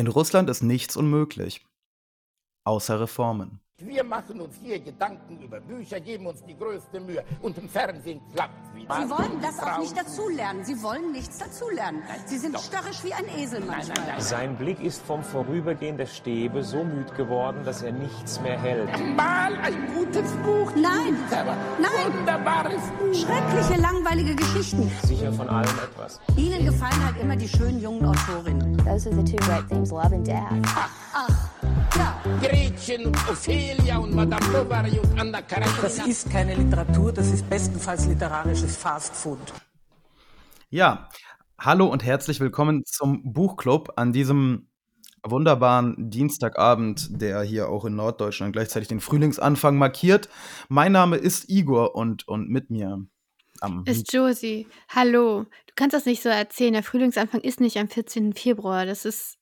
In Russland ist nichts unmöglich, außer Reformen. Wir machen uns hier Gedanken über Bücher, geben uns die größte Mühe und im Fernsehen klappt wieder. Sie wollen das auch nicht dazulernen. Sie wollen nichts dazulernen. Sie sind störrisch wie ein Esel manchmal. Nein. Sein Blick ist vom Vorübergehen der Stäbe so müd geworden, dass er nichts mehr hält. Mal ein gutes Buch. Nein, nein. Wunderbares Buch. Schreckliche, langweilige Geschichten. Sicher von allem etwas. Ihnen gefallen halt immer die schönen jungen Autorinnen. Those are the two great themes, love and death. Ach. Ja. Gretchen, Ophelia und Madame Bovary und Anna Karenina. Das ist keine Literatur, das ist bestenfalls literarisches Fastfood. Ja, hallo und herzlich willkommen zum Buchclub an diesem wunderbaren Dienstagabend, der hier auch in Norddeutschland gleichzeitig den Frühlingsanfang markiert. Mein Name ist Igor und mit mir ist Josie. Hallo, du kannst das nicht so erzählen, der Frühlingsanfang ist nicht am 14. Februar, das ist...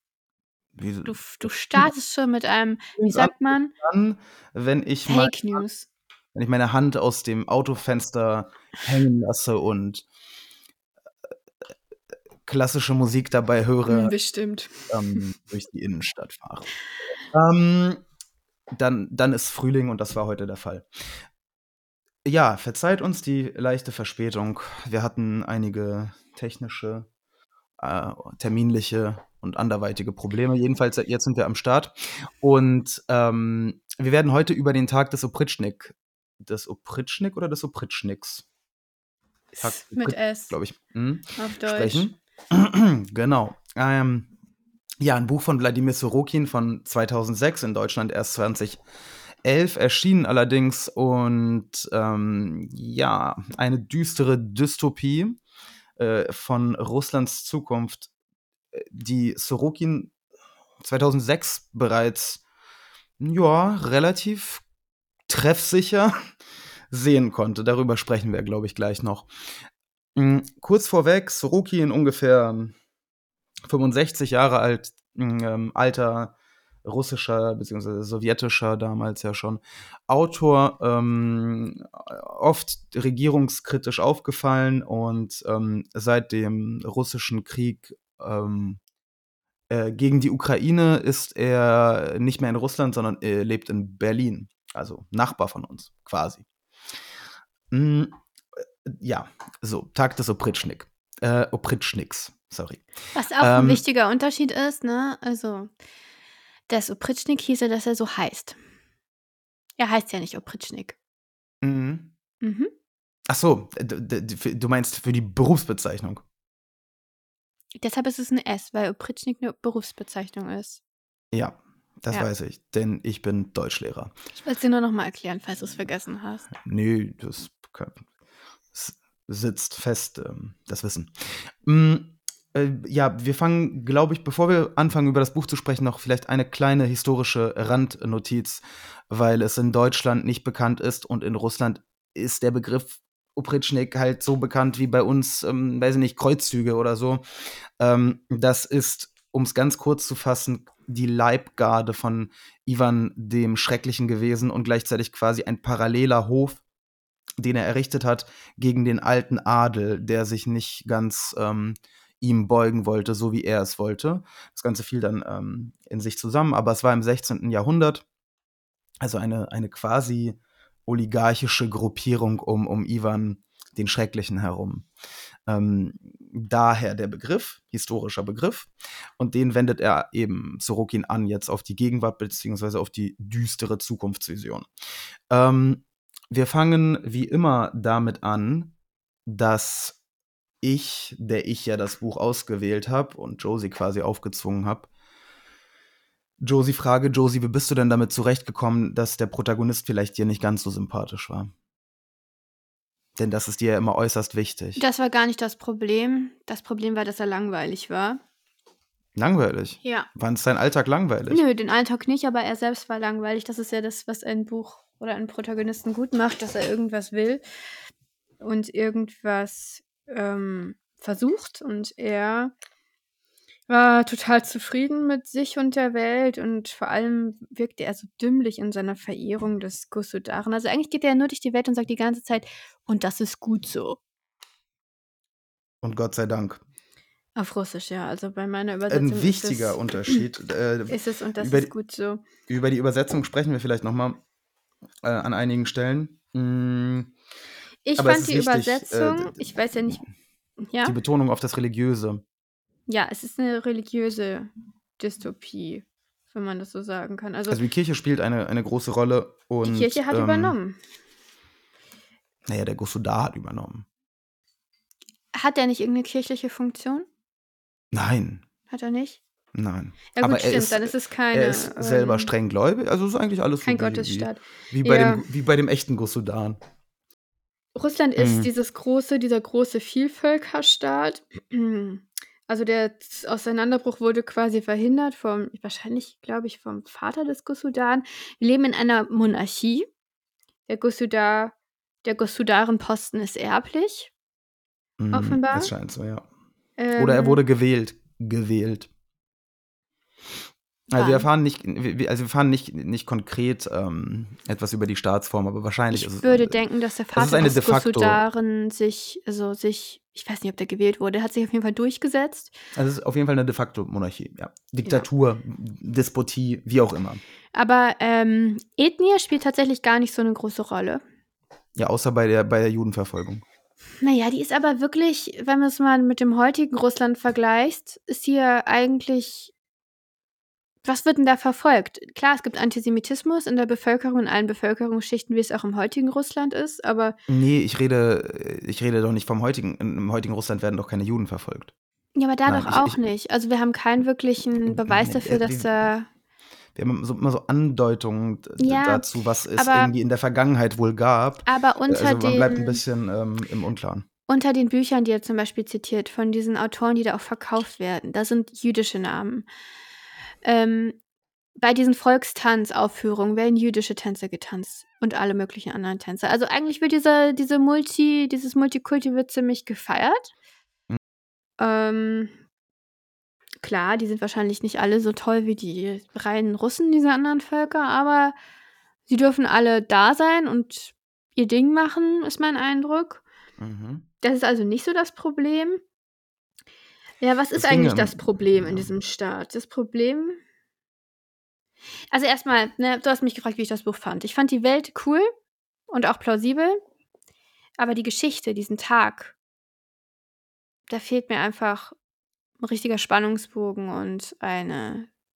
Du startest schon mit einem, wie sagt man? Dann, Fake News. Wenn ich meine Hand aus dem Autofenster hängen lasse und klassische Musik dabei höre. Bestimmt. Durch die Innenstadt fahre. Dann ist Frühling und das war heute der Fall. Ja, verzeiht uns die leichte Verspätung. Wir hatten einige technische, terminliche und anderweitige Probleme. Jedenfalls, jetzt sind wir am Start. Und wir werden heute über den Tag des Opritschnik. Des Opritschnik oder des Opritschniks? Tag mit S, glaube ich. Auf Deutsch. Sprechen. Genau. Ja, ein Buch von Vladimir Sorokin von 2006, in Deutschland erst 2011 erschienen allerdings. Und ja, eine düstere Dystopie von Russlands Zukunft, die Sorokin 2006 bereits relativ treffsicher sehen konnte. Darüber sprechen wir, glaube ich, gleich noch. Kurz vorweg, Sorokin, ungefähr 65 Jahre alt, alter russischer bzw. sowjetischer damals ja schon Autor, oft regierungskritisch aufgefallen und seit dem russischen Krieg gegen die Ukraine ist er nicht mehr in Russland, sondern er lebt in Berlin, also Nachbar von uns quasi. Ja, so, Tag des Opritschniks, sorry. Was auch ein wichtiger Unterschied ist, ne? Also, das Opritschnik hieß ja, dass er so heißt. Er heißt ja nicht Opritschnik. Mhm. Mhm. Ach so, du meinst für die Berufsbezeichnung. Deshalb ist es ein S, weil Opritschnik eine Berufsbezeichnung ist. Ja, das weiß ich, denn ich bin Deutschlehrer. Ich wollte es dir nur nochmal erklären, falls du es vergessen hast. Nö, das sitzt fest, das Wissen. Ja, wir fangen, glaube ich, bevor wir anfangen, über das Buch zu sprechen, noch vielleicht eine kleine historische Randnotiz, weil es in Deutschland nicht bekannt ist und in Russland ist der Begriff Opritschnik halt so bekannt wie bei uns, weiß ich nicht, Kreuzzüge oder so. Das ist, um es ganz kurz zu fassen, die Leibgarde von Ivan dem Schrecklichen gewesen und gleichzeitig quasi ein paralleler Hof, den er errichtet hat, gegen den alten Adel, der sich nicht ganz ihm beugen wollte, so wie er es wollte. Das Ganze fiel dann in sich zusammen, aber es war im 16. Jahrhundert, also eine quasi oligarchische Gruppierung um Ivan den Schrecklichen herum. Daher der Begriff, historischer Begriff, und den wendet er eben Sorokin an, jetzt auf die Gegenwart beziehungsweise auf die düstere Zukunftsvision. Wir fangen wie immer damit an, dass ich ja das Buch ausgewählt habe und Josie quasi aufgezwungen habe, Josie, wie bist du denn damit zurechtgekommen, dass der Protagonist vielleicht dir nicht ganz so sympathisch war? Denn das ist dir ja immer äußerst wichtig. Das war gar nicht das Problem. Das Problem war, dass er langweilig war. Langweilig? Ja. War es dein Alltag langweilig? Nö, den Alltag nicht, aber er selbst war langweilig. Das ist ja das, was ein Buch oder einen Protagonisten gut macht, dass er irgendwas will und irgendwas versucht. Und er war total zufrieden mit sich und der Welt und vor allem wirkte er so dümmlich in seiner Verehrung des Gosudaren. Also eigentlich geht er nur durch die Welt und sagt die ganze Zeit, und das ist gut so. Und Gott sei Dank. Auf Russisch, ja. Also bei meiner Übersetzung ein wichtiger Unterschied. Ist es, und das ist gut so. Über die Übersetzung sprechen wir vielleicht nochmal an einigen Stellen. Ich fand die Übersetzung, ich weiß ja nicht, ja? Die Betonung auf das Religiöse. Ja, es ist eine religiöse Dystopie, wenn man das so sagen kann. Also die Kirche spielt eine große Rolle. Und die Kirche hat übernommen. Naja, der Gosudar hat übernommen. Hat er nicht irgendeine kirchliche Funktion? Nein. Hat er nicht? Nein. Ja, gut, aber stimmt, dann ist es keine. Er ist selber streng gläubig, also ist eigentlich alles kein Gottesstaat. Wie bei dem echten Gosudan. Russland ist dieser große Vielvölkerstaat. Also der Auseinanderbruch wurde quasi verhindert vom Vater des Gosudan. Wir leben in einer Monarchie. Der Gosudarenposten ist erblich. Offenbar. Das scheint so, ja. Oder er wurde gewählt. Also wir erfahren nicht konkret etwas über die Staatsform, aber wahrscheinlich ist es. Ich würde denken, dass der Vater des Gosudaren sich, ich weiß nicht, ob der gewählt wurde, hat sich auf jeden Fall durchgesetzt. Also es ist auf jeden Fall eine de facto Monarchie, ja. Diktatur, ja. Despotie, wie auch immer. Aber Ethnie spielt tatsächlich gar nicht so eine große Rolle. Ja, außer bei der Judenverfolgung. Naja, die ist aber wirklich, wenn man es mal mit dem heutigen Russland vergleicht, ist hier eigentlich, was wird denn da verfolgt? Klar, es gibt Antisemitismus in der Bevölkerung, in allen Bevölkerungsschichten, wie es auch im heutigen Russland ist, aber... Nee, ich rede doch nicht vom heutigen, im heutigen Russland werden doch keine Juden verfolgt. Ja, aber da Nein, nicht. Also wir haben keinen wirklichen Beweis dafür, dass da... Wir haben immer so Andeutungen dazu, was es irgendwie in der Vergangenheit wohl gab. Aber man bleibt ein bisschen im Unklaren. Unter den Büchern, die er zum Beispiel zitiert, von diesen Autoren, die da auch verkauft werden, da sind jüdische Namen. Bei diesen Volkstanzaufführungen werden jüdische Tänze getanzt und alle möglichen anderen Tänze. Also eigentlich wird dieses Multikulti wird ziemlich gefeiert. Klar, die sind wahrscheinlich nicht alle so toll wie die reinen Russen dieser anderen Völker, aber sie dürfen alle da sein und ihr Ding machen, ist mein Eindruck. Mhm. Das ist also nicht so das Problem. Ja, was ist eigentlich das Problem in diesem Staat? Das Problem? Also erstmal, ne, du hast mich gefragt, wie ich das Buch fand. Ich fand die Welt cool und auch plausibel, aber die Geschichte, diesen Tag, da fehlt mir einfach ein richtiger Spannungsbogen und es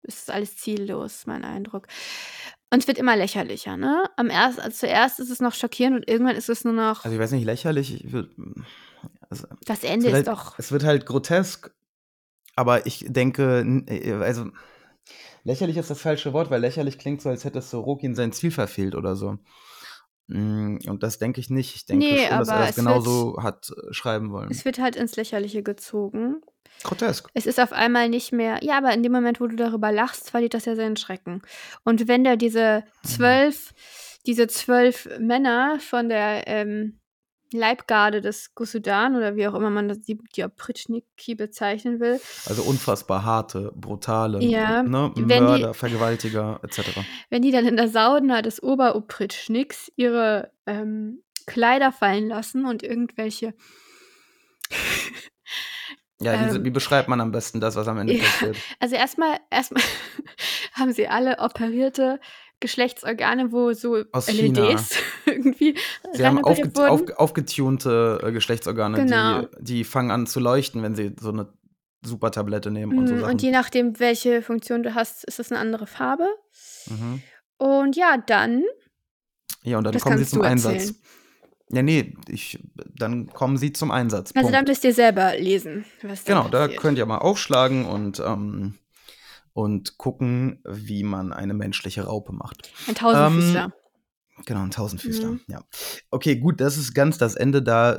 ist alles ziellos, mein Eindruck. Und es wird immer lächerlicher, ne? Zuerst ist es noch schockierend und irgendwann ist es nur noch... Also ich weiß nicht, lächerlich, das Ende ist halt, doch... Es wird halt grotesk, aber ich denke, also lächerlich ist das falsche Wort, weil lächerlich klingt so, als hätte Sorokin sein Ziel verfehlt oder so. Und das denke ich nicht. Ich denke schon, dass er das genauso hat schreiben wollen. Es wird halt ins Lächerliche gezogen. Grotesk. Es ist auf einmal nicht mehr, ja, aber in dem Moment, wo du darüber lachst, verliert das ja seinen Schrecken. Und wenn da diese zwölf Männer von der Leibgarde des Gosudan oder wie auch immer man das, die Opritschniki bezeichnen will. Also unfassbar harte, brutale, ja, ne, Mörder, Vergewaltiger, etc. Wenn die dann in der Sauna des Ober-Opritschniks ihre Kleider fallen lassen und irgendwelche Ja, wie beschreibt man am besten das, was am Ende passiert? Also erstmal haben sie alle operierte Geschlechtsorgane, wo so aus LEDs irgendwie sie haben aufgetunte Geschlechtsorgane, genau. Die fangen an zu leuchten, wenn sie so eine super Tablette nehmen und so Sachen. Und je nachdem, welche Funktion du hast, ist das eine andere Farbe. Mhm. Und dann kommen sie zum Einsatz. Ja, nee, dann kommen sie zum Einsatz. Also dann müsst ihr selber lesen, was da passiert. Genau, da könnt ihr mal aufschlagen und gucken, wie man eine menschliche Raupe macht. Ein Tausendfüßler. Genau, ein Tausendfüßler, ja. Okay, gut, das ist ganz das Ende da.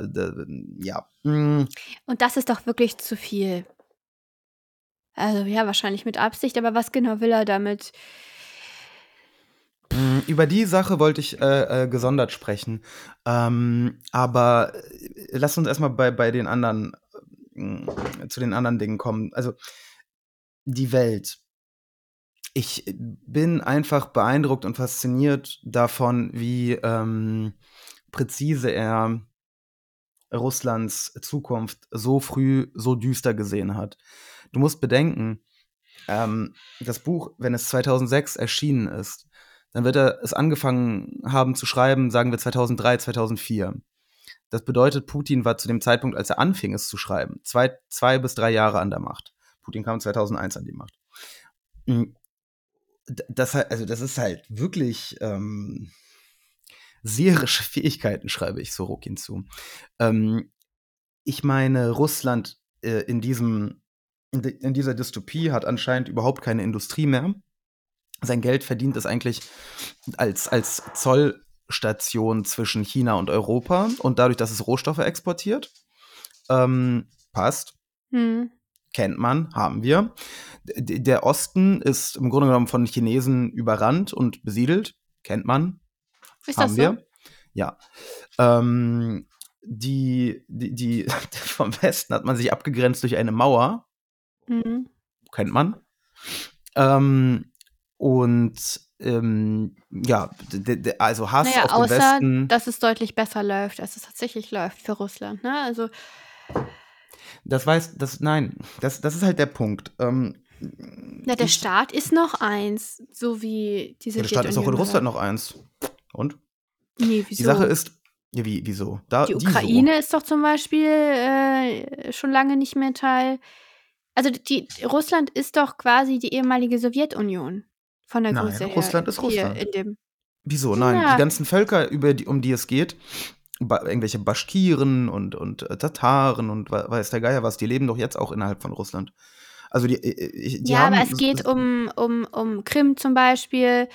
Mhm. Und das ist doch wirklich zu viel. Also ja, wahrscheinlich mit Absicht, aber was genau will er damit? Über die Sache wollte ich gesondert sprechen. Aber lass uns erstmal bei den anderen, zu den anderen Dingen kommen. Also, die Welt. Ich bin einfach beeindruckt und fasziniert davon, wie präzise er Russlands Zukunft so früh, so düster gesehen hat. Du musst bedenken, das Buch, wenn es 2006 erschienen ist, dann wird er es angefangen haben zu schreiben, sagen wir 2003, 2004. Das bedeutet, Putin war zu dem Zeitpunkt, als er anfing, es zu schreiben, zwei bis drei Jahre an der Macht. Putin kam 2001 an die Macht. Das ist halt wirklich seherische Fähigkeiten, schreibe ich Sorokin zu. Ich meine, Russland in dieser Dystopie hat anscheinend überhaupt keine Industrie mehr. Sein Geld verdient es eigentlich als Zollstation zwischen China und Europa und dadurch, dass es Rohstoffe exportiert. Passt. Kennt man, haben wir. Der Osten ist im Grunde genommen von Chinesen überrannt und besiedelt. Kennt man. Ist haben das so? Wir. Ja. Die vom Westen hat man sich abgegrenzt durch eine Mauer. Kennt man. Also Hass auf den Westen. Außer, dass es deutlich besser läuft, als es tatsächlich läuft für Russland. Ne? Also das ist halt der Punkt. Der Staat ist noch eins, so wie diese Der Staat ist auch in Russland noch eins. Und? Nee, wieso? Die Sache ist, wieso? Die Ukraine ist doch zum Beispiel schon lange nicht mehr Teil. Also Russland ist doch quasi die ehemalige Sowjetunion von der Größe her. Nein, Russland ist Russland. Wieso? Nein, ja. Die ganzen Völker, um die es geht, irgendwelche Baschkiren und Tataren und weiß der Geier was, die leben doch jetzt auch innerhalb von Russland. Also aber es geht um Krim zum Beispiel,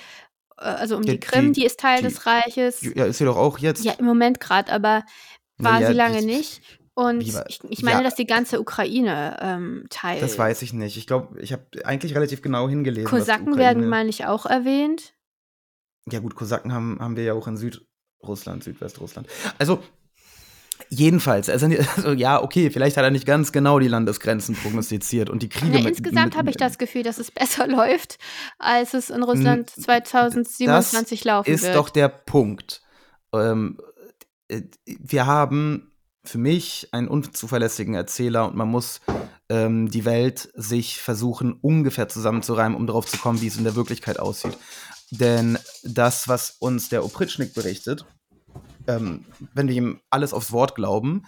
also um die Krim, die ist Teil des Reiches. Ja, ist sie doch auch jetzt. Ja, im Moment gerade, aber war sie lange nicht. Und ich meine, dass die ganze Ukraine teilt. Das weiß ich nicht. Ich glaube, ich habe eigentlich relativ genau hingelesen. Kosaken werden, meine ich, auch erwähnt. Ja gut, Kosaken haben wir ja auch in Südrussland, Südwestrussland. Also jedenfalls, vielleicht hat er nicht ganz genau die Landesgrenzen prognostiziert und die Kriege insgesamt habe ich das Gefühl, dass es besser läuft, als es in Russland 2027 laufen wird. Das ist doch der Punkt. Wir haben für mich einen unzuverlässigen Erzähler und man muss die Welt sich versuchen, ungefähr zusammenzureimen, um darauf zu kommen, wie es in der Wirklichkeit aussieht. Denn das, was uns der Opritschnik berichtet, wenn wir ihm alles aufs Wort glauben,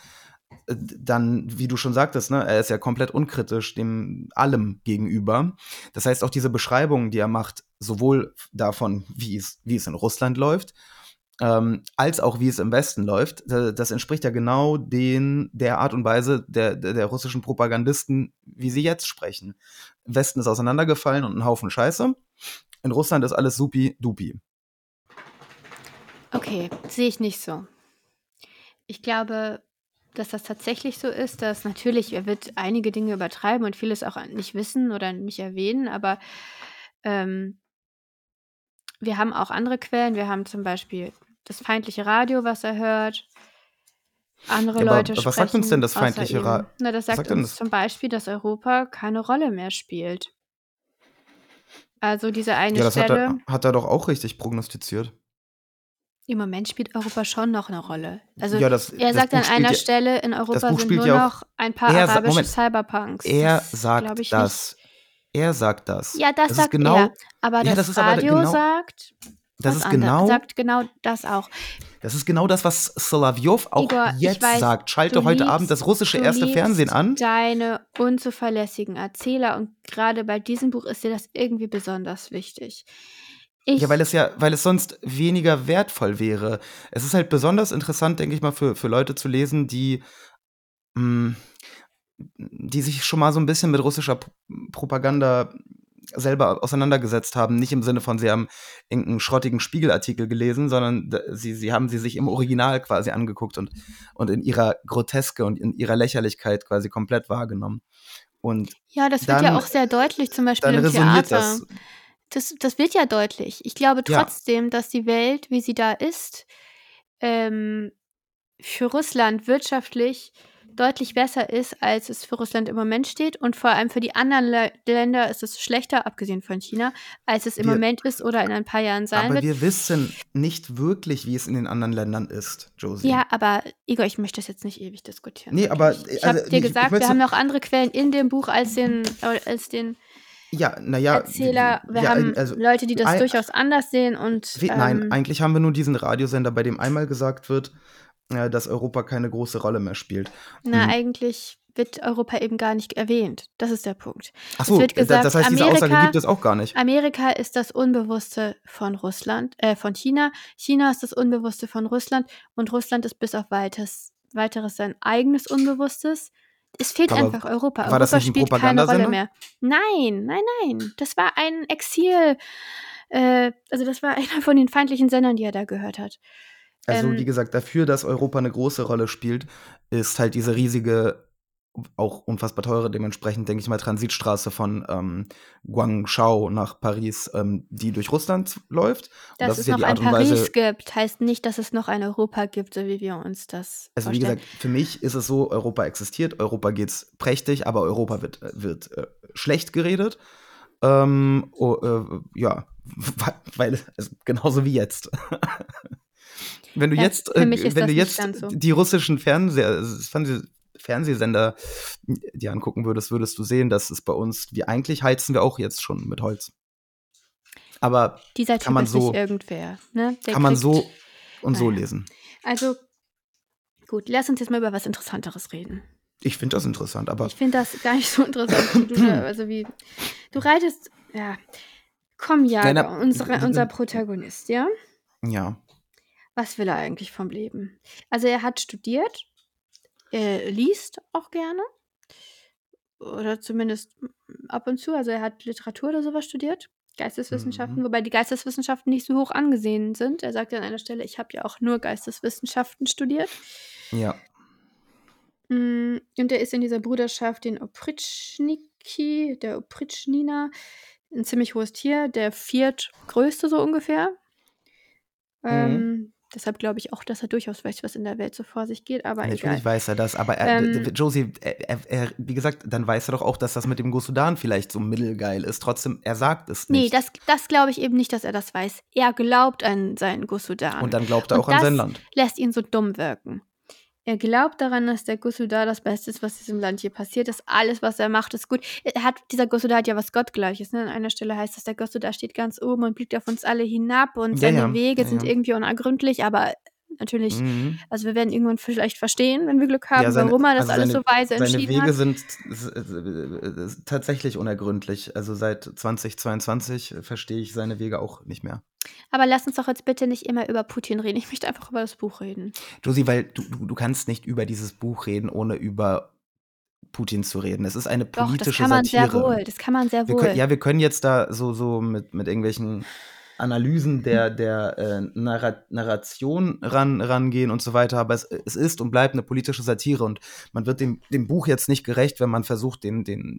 dann, wie du schon sagtest, ne, er ist ja komplett unkritisch dem allem gegenüber. Das heißt, auch diese Beschreibungen, die er macht, sowohl davon, wie es in Russland läuft, als auch wie es im Westen läuft, das entspricht ja genau der Art und Weise der russischen Propagandisten, wie sie jetzt sprechen. Im Westen ist auseinandergefallen und ein Haufen Scheiße. In Russland ist alles supi-dupi. Okay, sehe ich nicht so. Ich glaube, dass das tatsächlich so ist, dass natürlich, er wird einige Dinge übertreiben und vieles auch nicht wissen oder nicht erwähnen, aber wir haben auch andere Quellen. Wir haben zum Beispiel das feindliche Radio, was er hört. Andere Leute sprechen. Was sagt uns denn das feindliche Radio? Das sagt uns zum Beispiel, dass Europa keine Rolle mehr spielt. Also diese eine Stelle. Ja, das hat er doch auch richtig prognostiziert. Im Moment spielt Europa schon noch eine Rolle. Also er sagt an einer Stelle, in Europa sind nur noch ein paar arabische Cyberpunks. Er sagt das. Er sagt das. Ja, das sagt genau, er. Aber das Radio aber genau, sagt, das ist genau, sagt genau das auch. Das ist genau das, was Solovyov auch Igor, jetzt weiß, sagt. Schalte heute Abend das russische erste Fernsehen an. Deine unzuverlässigen Erzähler. Und gerade bei diesem Buch ist dir das irgendwie besonders wichtig. Weil es sonst weniger wertvoll wäre. Es ist halt besonders interessant, denke ich mal, für Leute zu lesen, die sich schon mal so ein bisschen mit russischer Propaganda selber auseinandergesetzt haben, nicht im Sinne von, sie haben irgendeinen schrottigen Spiegelartikel gelesen, sondern sie haben sie sich im Original quasi angeguckt und in ihrer Groteske und in ihrer Lächerlichkeit quasi komplett wahrgenommen. Und ja, das wird ja auch sehr deutlich, zum Beispiel im Theater. Das wird ja deutlich. Ich glaube trotzdem, dass die Welt, wie sie da ist, für Russland wirtschaftlich deutlich besser ist, als es für Russland im Moment steht. Und vor allem für die anderen Länder ist es schlechter, abgesehen von China, als es im Moment ist oder in ein paar Jahren sein wird. Aber wir wissen nicht wirklich, wie es in den anderen Ländern ist, Josie. Ja, aber Igor, ich möchte das jetzt nicht ewig diskutieren. Nee, aber... Ich habe dir gesagt, wir haben noch andere Quellen in dem Buch als den Erzähler, wir haben Leute, die das durchaus anders sehen und... Nein, eigentlich haben wir nur diesen Radiosender, bei dem einmal gesagt wird, dass Europa keine große Rolle mehr spielt. Na, eigentlich wird Europa eben gar nicht erwähnt. Das ist der Punkt. Ach so, es wird gesagt, das heißt, diese Aussage gibt es auch gar nicht. Amerika ist das Unbewusste von Russland, von China. China ist das Unbewusste von Russland und Russland ist bis auf weiteres sein eigenes Unbewusstes. Es fehlt einfach Europa. War das nicht ein Propagandasender? Europa spielt keine Rolle mehr. Nein. Das war ein Exil. Das war einer von den feindlichen Sendern, die er da gehört hat. Also wie gesagt, dafür, dass Europa eine große Rolle spielt, ist halt diese riesige, auch unfassbar teure dementsprechend, denke ich mal, Transitstraße von Guangzhou nach Paris, die durch Russland läuft. Dass das es noch ein Paris gibt, heißt nicht, dass es noch ein Europa gibt, so wie wir uns das vorstellen. Also wie gesagt, für mich ist es so, Europa existiert, Europa geht's prächtig, aber Europa wird schlecht geredet. Weil also genauso wie jetzt. Wenn du jetzt die russischen Fernsehsender dir angucken würdest du sehen, dass es bei uns, wie eigentlich heizen wir auch jetzt schon mit Holz. Aber dieser Typ kann man so, irgendwer, ne? Kann man so und so lesen. Also gut, lass uns jetzt mal über was Interessanteres reden. Ich finde das interessant, aber... Ich finde das gar nicht so interessant. Du reitest, ja. Komm, Jager, unser Protagonist, ja? Ja. Was will er eigentlich vom Leben? Also er hat studiert, er liest auch gerne oder zumindest ab und zu. Also er hat Literatur oder sowas studiert, Geisteswissenschaften, wobei die Geisteswissenschaften nicht so hoch angesehen sind. Er sagt ja an einer Stelle, ich habe ja auch nur Geisteswissenschaften studiert. Ja. Und er ist in dieser Bruderschaft den Opritschniki, der Opritschnina, ein ziemlich hohes Tier, der viertgrößte so ungefähr. Deshalb glaube ich auch, dass er durchaus weiß, was in der Welt so vor sich geht, aber natürlich egal. Natürlich weiß er das, aber Josie, wie gesagt, dann weiß er doch auch, dass das mit dem Gosudan vielleicht so mittelgeil ist, trotzdem, er sagt es nicht. Nee, das glaube ich eben nicht, dass er das weiß. Er glaubt an seinen Gosudan. Und dann glaubt er auch an sein Land. Das lässt ihn so dumm wirken. Er glaubt daran, dass der Gosudan das Beste ist, was diesem Land hier passiert ist. Alles, was er macht, ist gut. Dieser Gosudan hat ja was Gottgleiches. Ne? An einer Stelle heißt es, der Gosudan steht ganz oben und blickt auf uns alle hinab und seine Wege sind irgendwie unergründlich, aber natürlich, also wir werden irgendwann vielleicht verstehen, wenn wir Glück haben, warum er das alles so weise entschieden hat. Seine Wege sind tatsächlich unergründlich. Also seit 2022 verstehe ich seine Wege auch nicht mehr. Aber lass uns doch jetzt bitte nicht immer über Putin reden. Ich möchte einfach über das Buch reden. Josie, weil du kannst nicht über dieses Buch reden, ohne über Putin zu reden. Es ist eine politische Satire. Das kann man sehr wohl. Wir können jetzt da so mit irgendwelchen Analysen der Narration rangehen und so weiter, aber es ist und bleibt eine politische Satire und man wird dem Buch jetzt nicht gerecht, wenn man versucht, den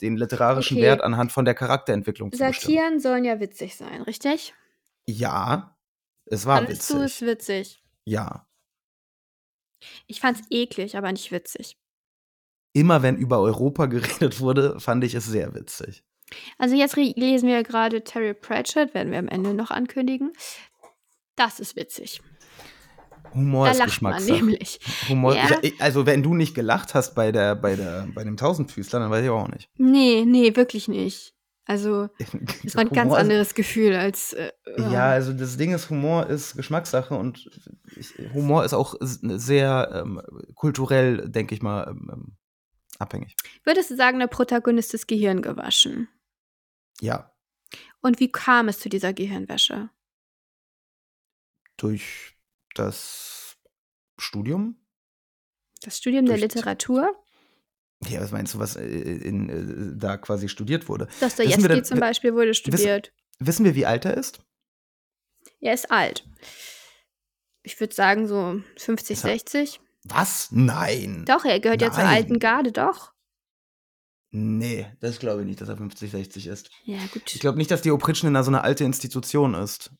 literarischen Wert anhand von der Charakterentwicklung zu bestimmen. Satiren sollen ja witzig sein, richtig? Ja, es war witzig. Fandest du es witzig? Ja. Ich fand es eklig, aber nicht witzig. Immer wenn über Europa geredet wurde, fand ich es sehr witzig. Also jetzt lesen wir gerade Terry Pratchett, werden wir am Ende noch ankündigen. Das ist witzig. Humor ist Geschmackssache. Da lacht man nämlich. Humor, ja. Also wenn du nicht gelacht hast bei dem Tausendfüßler, dann weiß ich auch nicht. Nee, wirklich nicht. Also es war ein ganz anderes Gefühl als... Ja, also das Ding ist, Humor ist Geschmackssache und Humor ist auch sehr kulturell, denke ich mal, abhängig. Würdest du sagen, der Protagonist ist gehirngewaschen? Ja. Und wie kam es zu dieser Gehirnwäsche? Durch das Studium? Das Studium der Literatur? Ja, was meinst du, was da quasi studiert wurde? Dostojewski zum Beispiel wurde studiert. Wissen wir, wie alt er ist? Er ist alt. Ich würde sagen so 50, 60. Was? Nein. Doch, er gehört ja zur alten Garde, doch. Nee, das glaube ich nicht, dass er 50, 60 ist. Ja, gut. Ich glaube nicht, dass die Opritschnina so eine alte Institution ist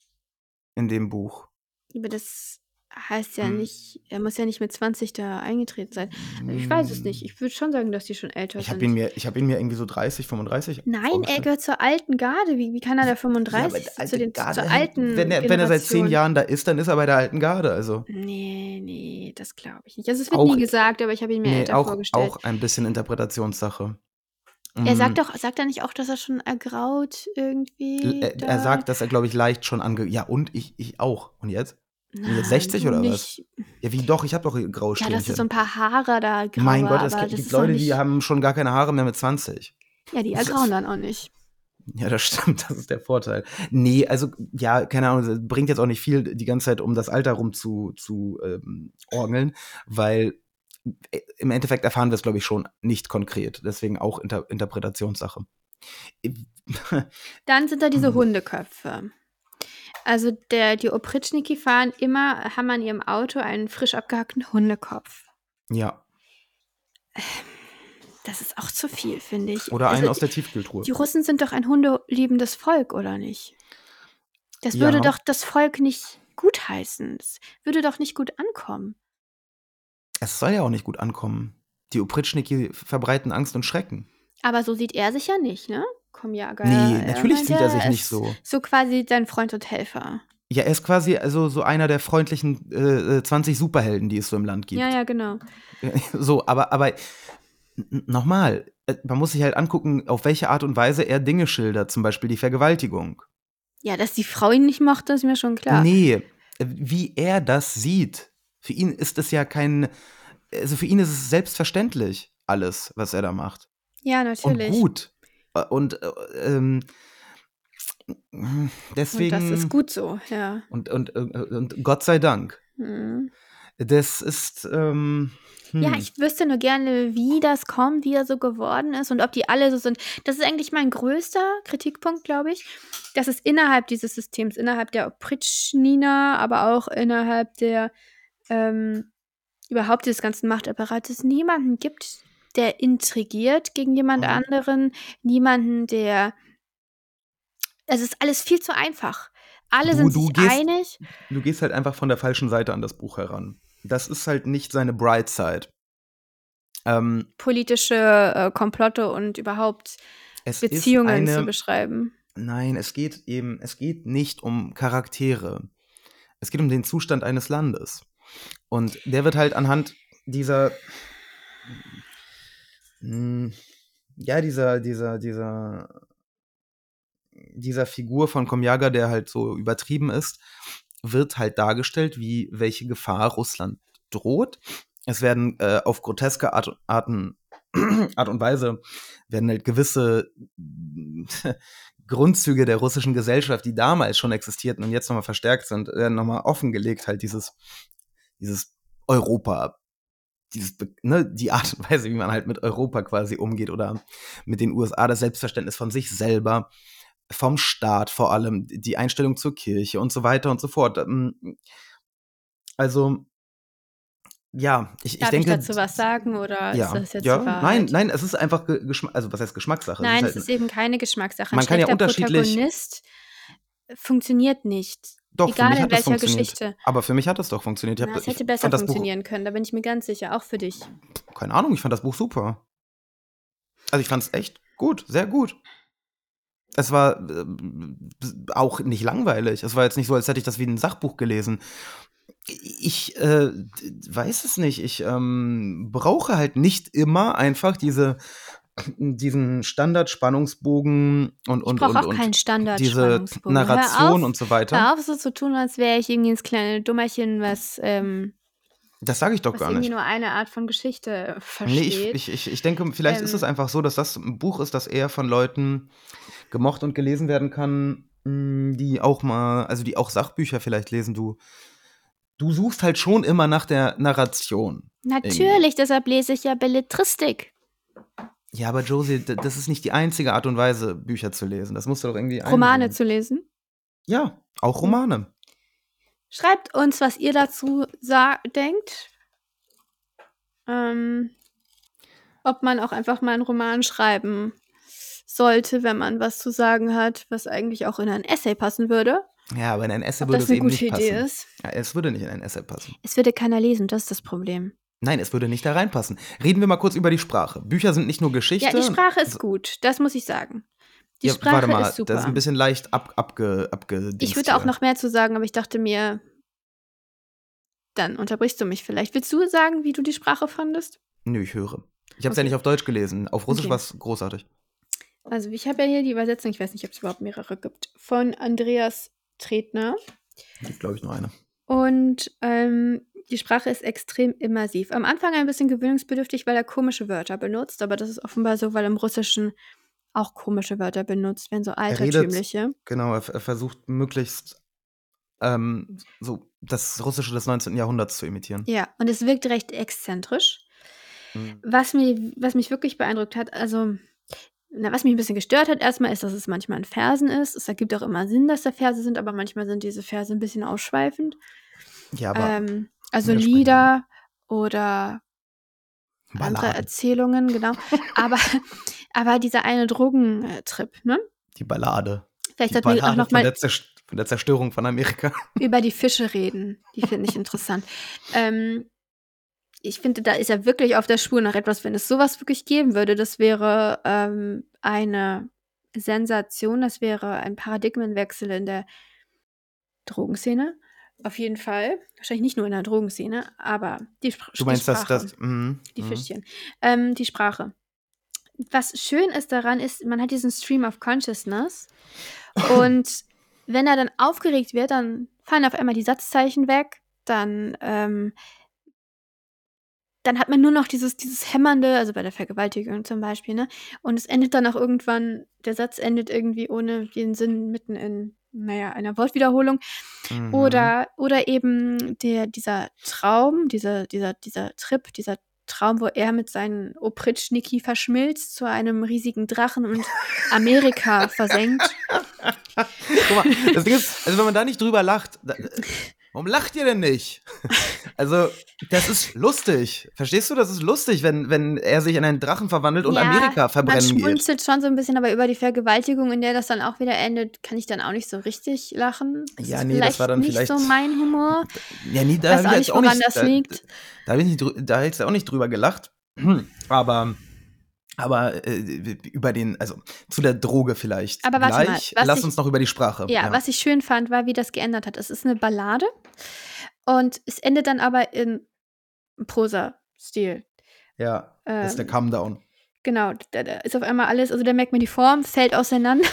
in dem Buch. Aber das heißt ja nicht, er muss ja nicht mit 20 da eingetreten sein. Ich weiß es nicht. Ich würde schon sagen, dass die schon älter sind. Ich hab ihn mir irgendwie so 30, 35. Nein, er gehört zur alten Garde. Wie kann er da 35 ja, zu den Garde, zur alten wenn er seit 10 Jahren da ist, dann ist er bei der alten Garde. Also. Nee, das glaube ich nicht. Also es wird nie gesagt, aber ich habe ihn mir älter vorgestellt. Auch ein bisschen Interpretationssache. Er sagt er nicht auch, dass er schon ergraut irgendwie? Er sagt, dass er, glaube ich, leicht schon ja, und ich auch. Und jetzt? Nein, 60 oder nicht. Was? Ja, wie doch? Ich habe doch graue Strähnchen. Ja, das sind so ein paar Haare da. Grauer, mein Gott, es gibt Leute, die haben schon gar keine Haare mehr mit 20. Ja, die ergrauen dann auch nicht. Ja, das stimmt, das ist der Vorteil. Nee, also, ja, keine Ahnung, das bringt jetzt auch nicht viel, die ganze Zeit um das Alter rum zu orgeln, weil im Endeffekt erfahren wir es, glaube ich, schon nicht konkret. Deswegen auch Interpretationssache. Dann sind da diese Hundeköpfe. Also die Opritschniki haben an ihrem Auto einen frisch abgehackten Hundekopf. Ja. Das ist auch zu viel, finde ich. Oder einen aus der Tiefkühltruhe. Die Russen sind doch ein hundeliebendes Volk, oder nicht? Das würde doch das Volk nicht gutheißen. Das würde doch nicht gut ankommen. Es soll ja auch nicht gut ankommen. Die Opritschniki verbreiten Angst und Schrecken. Aber so sieht er sich ja nicht, ne? Nee, natürlich sieht er sich nicht so. So quasi dein Freund und Helfer. Ja, er ist quasi also so einer der freundlichen 20 Superhelden, die es so im Land gibt. Ja, genau. So, aber nochmal, man muss sich halt angucken, auf welche Art und Weise er Dinge schildert, zum Beispiel die Vergewaltigung. Ja, dass die Frau ihn nicht mochte, ist mir schon klar. Nee, wie er das sieht. Für ihn ist es ja für ihn ist es selbstverständlich, alles, was er da macht. Ja, natürlich. Und gut. Und deswegen. Und das ist gut so, ja. Und Gott sei Dank. Mhm. Das ist. Ja, ich wüsste nur gerne, wie das kommt, wie er so geworden ist und ob die alle so sind. Das ist eigentlich mein größter Kritikpunkt, glaube ich, dass es innerhalb dieses Systems, innerhalb der Opritschnina, aber auch innerhalb der überhaupt des ganzen Machtapparates niemanden gibt, der intrigiert gegen jemand anderen, niemanden, der. Es ist alles viel zu einfach. Alle sind sich einig. Du gehst halt einfach von der falschen Seite an das Buch heran. Das ist halt nicht seine Bright Side. Politische Komplotte und überhaupt Beziehungen zu beschreiben. Nein, es geht nicht um Charaktere. Es geht um den Zustand eines Landes. Und der wird halt anhand dieser Figur von Komjaga, der halt so übertrieben ist, wird halt dargestellt, welche Gefahr Russland droht. Es werden auf groteske Art und Weise werden halt gewisse Grundzüge der russischen Gesellschaft, die damals schon existierten und jetzt nochmal verstärkt sind, werden nochmal offengelegt, halt dieses Europa, die Art und Weise, wie man halt mit Europa quasi umgeht oder mit den USA, das Selbstverständnis von sich selber, vom Staat vor allem, die Einstellung zur Kirche und so weiter und so fort. Also, ja, ich denke. Darf ich dazu was sagen oder ist das jetzt die Wahrheit? Nein, es ist einfach also was heißt Geschmackssache? Nein, es ist eben keine Geschmackssache. Man kann ja unterschiedlich. Protagonist funktioniert nicht. Doch, egal in welcher Geschichte. Aber für mich hat das doch funktioniert. Es hätte besser funktionieren können, da bin ich mir ganz sicher. Auch für dich. Keine Ahnung, ich fand das Buch super. Also ich fand es echt gut, sehr gut. Es war auch nicht langweilig. Es war jetzt nicht so, als hätte ich das wie ein Sachbuch gelesen. Ich weiß es nicht. Ich brauche halt nicht immer einfach diesen Standardspannungsbogen und ich brauche auch keinen Standardspannungsbogen. Diese Narration und so weiter. Hör auf, so zu tun, als wäre ich irgendwie ins kleine Dummerchen, was das sage ich doch gar nicht. Irgendwie nur eine Art von Geschichte versteht. Nee, ich denke, vielleicht ist es einfach so, dass das ein Buch ist, das eher von Leuten gemocht und gelesen werden kann, die auch Sachbücher vielleicht lesen. Du suchst halt schon immer nach der Narration. Natürlich, deshalb lese ich ja Belletristik. Ja, aber Josie, das ist nicht die einzige Art und Weise, Bücher zu lesen. Das musst du doch irgendwie Romane zu lesen? Ja, auch Romane. Schreibt uns, was ihr dazu denkt. Ob man auch einfach mal einen Roman schreiben sollte, wenn man was zu sagen hat, was eigentlich auch in ein Essay passen würde. Ja, aber in ein Essay würde es eben nicht passen. Ob das eine gute Idee ist? Ja, es würde nicht in ein Essay passen. Es würde keiner lesen, das ist das Problem. Nein, es würde nicht da reinpassen. Reden wir mal kurz über die Sprache. Bücher sind nicht nur Geschichte. Ja, die Sprache ist gut, das muss ich sagen. Die Sprache warte mal, ist super. Das ist ein bisschen leicht abgedichtet. Ich würde auch noch mehr zu sagen, aber ich dachte mir, dann unterbrichst du mich vielleicht. Willst du sagen, wie du die Sprache fandest? Nö, ich höre. Ich habe es ja nicht auf Deutsch gelesen. Auf Russisch war es großartig. Also ich habe ja hier die Übersetzung, ich weiß nicht, ob es überhaupt mehrere gibt, von Andreas Tretner. Es gibt, glaube ich, nur eine. Und die Sprache ist extrem immersiv. Am Anfang ein bisschen gewöhnungsbedürftig, weil er komische Wörter benutzt, aber das ist offenbar so, weil im Russischen auch komische Wörter benutzt werden, so altertümliche. Er versucht möglichst so das Russische des 19. Jahrhunderts zu imitieren. Ja, und es wirkt recht exzentrisch. Mhm. Was mich wirklich beeindruckt hat, was mich ein bisschen gestört hat erstmal, ist, dass es manchmal in Versen ist. Es ergibt auch immer Sinn, dass da Verse sind, aber manchmal sind diese Verse ein bisschen ausschweifend. Ja, aber Lieder oder Balladen. Andere Erzählungen, genau. aber dieser eine Drogentrip, ne? Die Ballade. Vielleicht sollten wir auch noch mal von der Zerstörung von Amerika. Über die Fische reden. Die finde ich interessant. Ich finde, da ist er wirklich auf der Spur nach etwas, wenn es sowas wirklich geben würde. Das wäre eine Sensation, das wäre ein Paradigmenwechsel in der Drogenszene. Auf jeden Fall. Wahrscheinlich nicht nur in der Drogenszene, aber die Sprache. Du meinst, die Fischchen. Die Sprache. Was schön ist daran ist, man hat diesen Stream of Consciousness und wenn er dann aufgeregt wird, dann fallen auf einmal die Satzzeichen weg, dann hat man nur noch dieses Hämmernde, also bei der Vergewaltigung zum Beispiel, ne? Und es endet dann auch irgendwann, der Satz endet irgendwie ohne jeden Sinn mitten in, einer Wortwiederholung. Mhm. Oder eben dieser Traum, dieser Trip, dieser Traum, wo er mit seinen Opritschniki verschmilzt zu einem riesigen Drachen und Amerika versenkt. Guck mal, das Ding ist, also wenn man da nicht drüber lacht, warum lacht ihr denn nicht? Also, das ist lustig. Verstehst du, das ist lustig, wenn er sich in einen Drachen verwandelt und Amerika verbrennen geht. Man schmunzelt schon so ein bisschen, aber über die Vergewaltigung, in der das dann auch wieder endet, kann ich dann auch nicht so richtig lachen. Das war dann vielleicht nicht so mein Humor. Ja, nee, da habe ich auch nicht, das liegt. Da hättest du auch nicht drüber gelacht. Aber über zu der Droge vielleicht. Aber warte gleich. Mal. Lass uns noch über die Sprache. Ja, was ich schön fand, war, wie das geändert hat. Es ist eine Ballade und es endet dann aber in Prosa-Stil. Ja, das ist der Calm-Down. Genau, da ist auf einmal alles, also da merkt man die Form, fällt auseinander.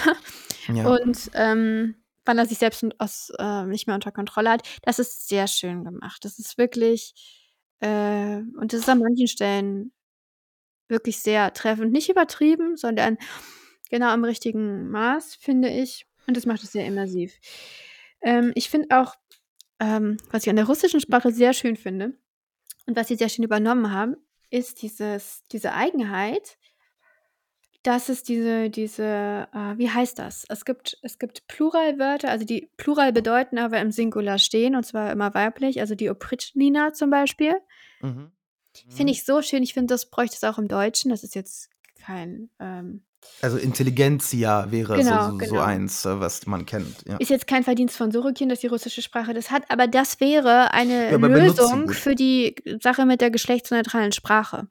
Ja. Und wann er sich selbst nicht mehr unter Kontrolle hat. Das ist sehr schön gemacht. Das ist wirklich, und das ist an manchen Stellen wirklich sehr treffend. Nicht übertrieben, sondern genau im richtigen Maß, finde ich. Und das macht es sehr immersiv. Ich finde auch, was ich an der russischen Sprache sehr schön finde und was sie sehr schön übernommen haben, ist diese Eigenheit, dass es wie heißt das? Es gibt Pluralwörter, also die Plural bedeuten, aber im Singular stehen, und zwar immer weiblich, also die Opritschnina zum Beispiel. Mhm. Finde ich so schön. Ich finde, das bräuchte es auch im Deutschen. Das ist jetzt kein Also Intelligenzia wäre so eins, was man kennt. Ja. Ist jetzt kein Verdienst von Sorokin, dass die russische Sprache das hat, aber das wäre eine Lösung für die Sache mit der geschlechtsneutralen Sprache.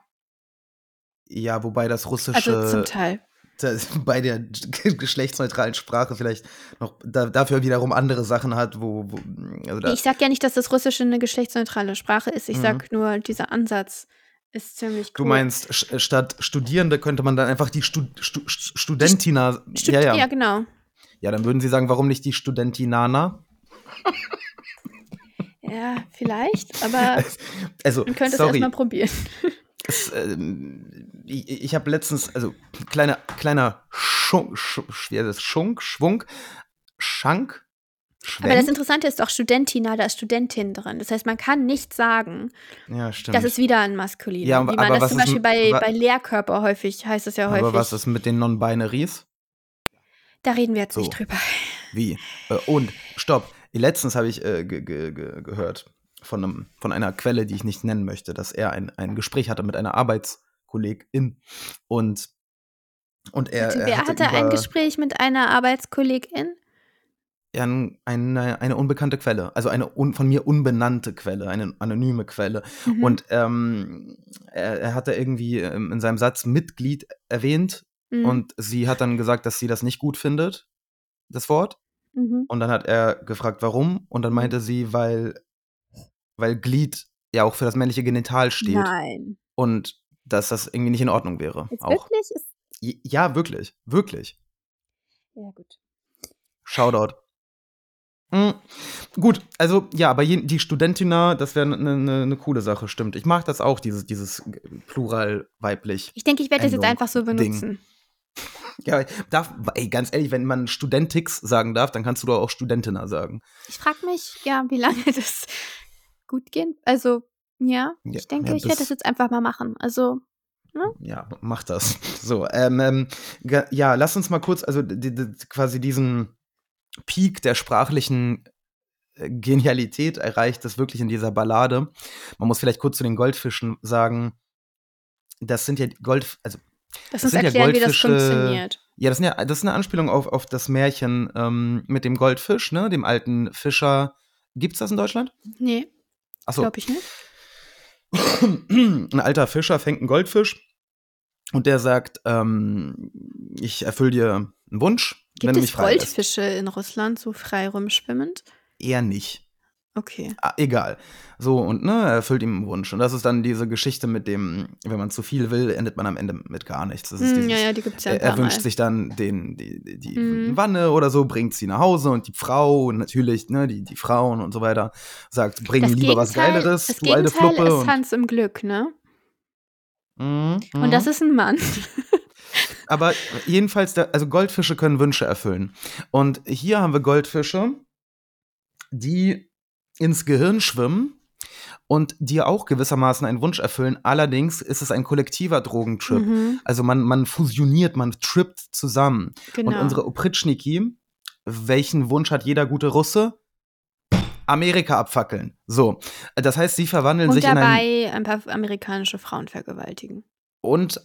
Ja, wobei das Russische also zum Teil bei der geschlechtsneutralen Sprache vielleicht noch dafür wiederum andere Sachen hat, ich sag ja nicht, dass das Russische eine geschlechtsneutrale Sprache ist. Ich sag nur, dieser Ansatz ist ziemlich cool. Du meinst, statt Studierende könnte man dann einfach die Studentina. Ja, genau. Ja, dann würden sie sagen, warum nicht die Studentinana? Ja, vielleicht, aber man könnte es erstmal probieren. Ich habe letztens, also kleiner Schwank. Aber das Interessante ist doch Studentina, da ist Studentin drin. Das heißt, man kann nicht sagen, das ist wieder ein Maskulin. Ja, wie man das zum Beispiel bei Lehrkörper häufig, heißt es ja häufig. Aber was ist mit den Non-Binaries? Da reden wir jetzt nicht drüber. Wie? Und, stopp, letztens habe ich gehört von einer Quelle, die ich nicht nennen möchte, dass er ein Gespräch hatte mit einer Arbeitskollegin und er hatte ein Gespräch mit einer Arbeitskollegin? eine unbekannte Quelle, also eine von mir unbenannte Quelle, eine anonyme Quelle. Mhm. Und er hatte irgendwie in seinem Satz Mitglied erwähnt, mhm, und sie hat dann gesagt, dass sie das nicht gut findet, das Wort. Mhm. Und dann hat er gefragt, warum. Und dann meinte sie, weil Glied ja auch für das männliche Genital steht. Nein. Und dass das irgendwie nicht in Ordnung wäre. Ist auch. Wirklich? Ja, wirklich. Wirklich. Ja, gut. Shoutout. Mhm. Gut, also ja, aber die Studentina, das wäre eine coole Sache, stimmt. Ich mag das auch, dieses Plural weiblich. Ich denke, ich werde das jetzt einfach so benutzen. Ding. Ja, ganz ehrlich, wenn man Studentix sagen darf, dann kannst du doch auch Studentina sagen. Ich frage mich, ja, wie lange das gut gehen. Also, ja ich denke, ich werde das jetzt einfach mal machen. Also, ne? Ja, mach das. So, ja, lass uns mal kurz, also quasi diesen Peak der sprachlichen Genialität erreicht das wirklich in dieser Ballade. Man muss vielleicht kurz zu den Goldfischen sagen, das sind ja das uns erklären, ja, wie das funktioniert. Ja, das ist eine Anspielung auf das Märchen mit dem Goldfisch, ne, dem alten Fischer. Gibt's das in Deutschland? Nee, achso. Glaube ich nicht. Ein alter Fischer fängt einen Goldfisch und der sagt, ich erfülle dir einen Wunsch, wenn du mich frei lässt. Gibt es Goldfische in Russland, so frei rumschwimmend? Eher nicht. Okay. Egal. So, und ne, er erfüllt ihm einen Wunsch. Und das ist dann diese Geschichte mit dem, wenn man zu viel will, endet man am Ende mit gar nichts. Das ist dieses, ja, die gibt's ja. Er wünscht sich dann die Wanne oder so, bringt sie nach Hause und die Frau, und natürlich, ne, die Frauen und so weiter, sagt, bring lieber was Geileres, du alte Fluppe. Das ist Hans im Glück, ne? Und das ist ein Mann. Aber jedenfalls, also Goldfische können Wünsche erfüllen. Und hier haben wir Goldfische, die ins Gehirn schwimmen und dir auch gewissermaßen einen Wunsch erfüllen. Allerdings ist es ein kollektiver Drogentrip. Mhm. Also man fusioniert, man trippt zusammen. Genau. Und unsere Opritschniki, welchen Wunsch hat jeder gute Russe? Amerika abfackeln. So, das heißt, sie verwandeln sich in einen... Und dabei ein paar amerikanische Frauen vergewaltigen. Und...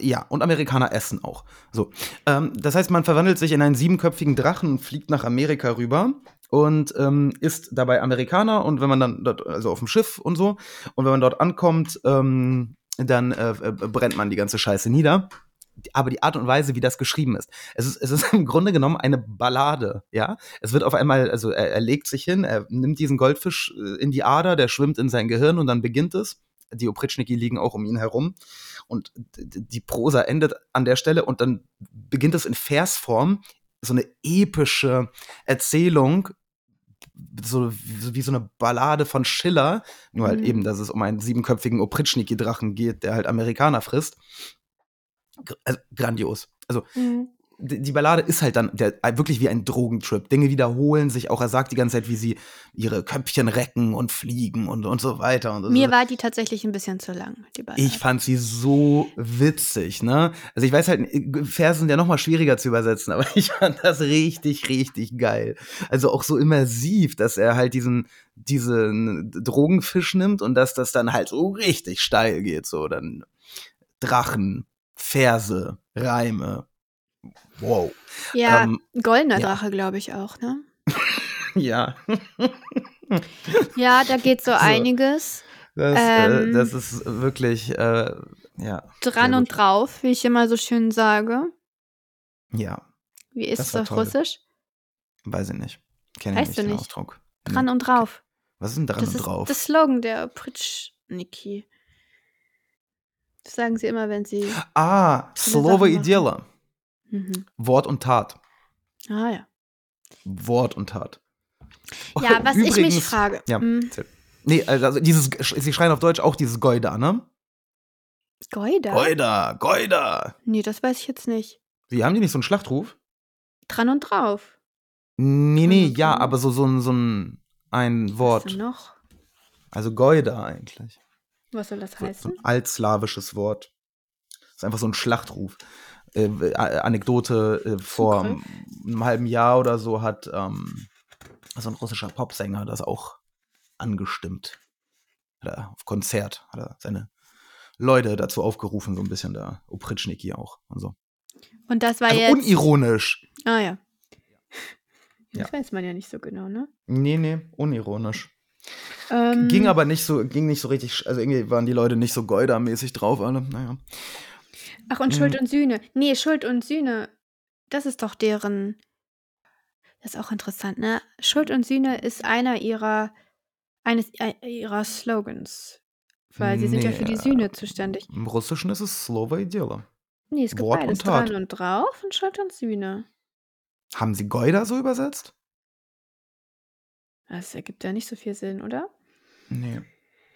Ja, und Amerikaner essen auch. So. Das heißt, man verwandelt sich in einen 7-köpfigen Drachen und fliegt nach Amerika rüber und ist dabei Amerikaner. Und wenn man dann dort, also auf dem Schiff und so, und wenn man dort ankommt, dann brennt man die ganze Scheiße nieder. Aber die Art und Weise, wie das geschrieben ist. Es ist im Grunde genommen eine Ballade, ja. Es wird auf einmal, also er legt sich hin, er nimmt diesen Goldfisch in die Ader, der schwimmt in sein Gehirn und dann beginnt es. Die Opritschniki liegen auch um ihn herum. Und die Prosa endet an der Stelle und dann beginnt es in Versform, so eine epische Erzählung, so wie so eine Ballade von Schiller, nur halt eben, dass es um einen 7-köpfigen Opritschniki-Drachen geht, der halt Amerikaner frisst. Also grandios. Also die Ballade ist halt dann wirklich wie ein Drogentrip. Dinge wiederholen sich auch. Er sagt die ganze Zeit, wie sie ihre Köpfchen recken und fliegen und so weiter. Und so. Mir war die tatsächlich ein bisschen zu lang, die Ballade. Ich fand sie so witzig, ne? Also ich weiß halt, Verse sind ja noch mal schwieriger zu übersetzen, aber ich fand das richtig, richtig geil. Also auch so immersiv, dass er halt diesen Drogenfisch nimmt und dass das dann halt so richtig steil geht. So dann Drachen, Verse, Reime. Wow. Ja, goldener Drache, glaube ich auch, ne? Ja. Ja, da geht so einiges. Das ist wirklich, ja. Dran und drauf, wie ich immer so schön sage. Ja. Wie ist das auf Russisch? Weiß ich nicht. Kenne ich nicht den Ausdruck. Dran und drauf. Was ist denn dran und drauf? Das ist der Slogan der Opritschniki. Das sagen sie immer, wenn sie... Slovo i djelo. Mhm. Wort und Tat. Ah ja. Wort und Tat. Ja, was übrigens, ich mich frage. Ja, nee, also sie schreien auf Deutsch auch dieses Goida, ne? Goida? Goida. Nee, das weiß ich jetzt nicht. Wie, haben die nicht so einen Schlachtruf? Dran und drauf. Nee, ja, aber so ein Wort. Was denn noch? Also Goida eigentlich. Was soll das heißen? So ein altslawisches Wort. Das ist einfach so ein Schlachtruf. Anekdote, vor einem halben Jahr oder so hat so ein russischer Popsänger das auch angestimmt. Auf Konzert hat er seine Leute dazu aufgerufen, so ein bisschen der Opritschniki auch und so. Und das war also jetzt unironisch. Ah ja. Ja. Das weiß man ja nicht so genau, ne? Nee, unironisch. Ging aber nicht so, ging nicht so richtig, also irgendwie waren die Leute nicht so Gouda-mäßig drauf, alle, naja. Ach, und Schuld und Sühne. Nee, Schuld und Sühne, das ist doch deren, das ist auch interessant, ne? Schuld und Sühne ist eines ihrer Slogans, weil sie sind ja für die Sühne zuständig. Im Russischen ist es Slovo i Delo. Nee, es gibt Wort beides, und Tat. Dran und drauf und Schuld und Sühne. Haben sie Gouda so übersetzt? Das ergibt ja nicht so viel Sinn, oder? Nee.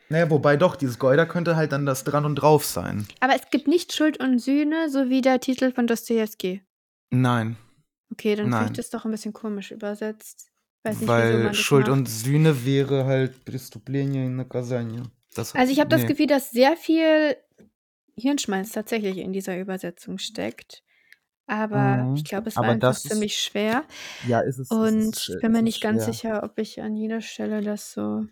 Naja, wobei doch, dieses Gouda könnte halt dann das Dran und Drauf sein. Aber es gibt nicht Schuld und Sühne, so wie der Titel von Dostojewski. Nein. Okay, dann finde ich das doch ein bisschen komisch übersetzt. Weiß nicht, weil man das Schuld macht. Und Sühne wäre halt Prestuplenje in Naказanje. Also ich habe das Gefühl, dass sehr viel Hirnschmalz tatsächlich in dieser Übersetzung steckt. Aber ich glaube, es war einfach ziemlich schwer. Ja, ist es. Und ich bin mir nicht ganz sicher, ob ich an jeder Stelle das so...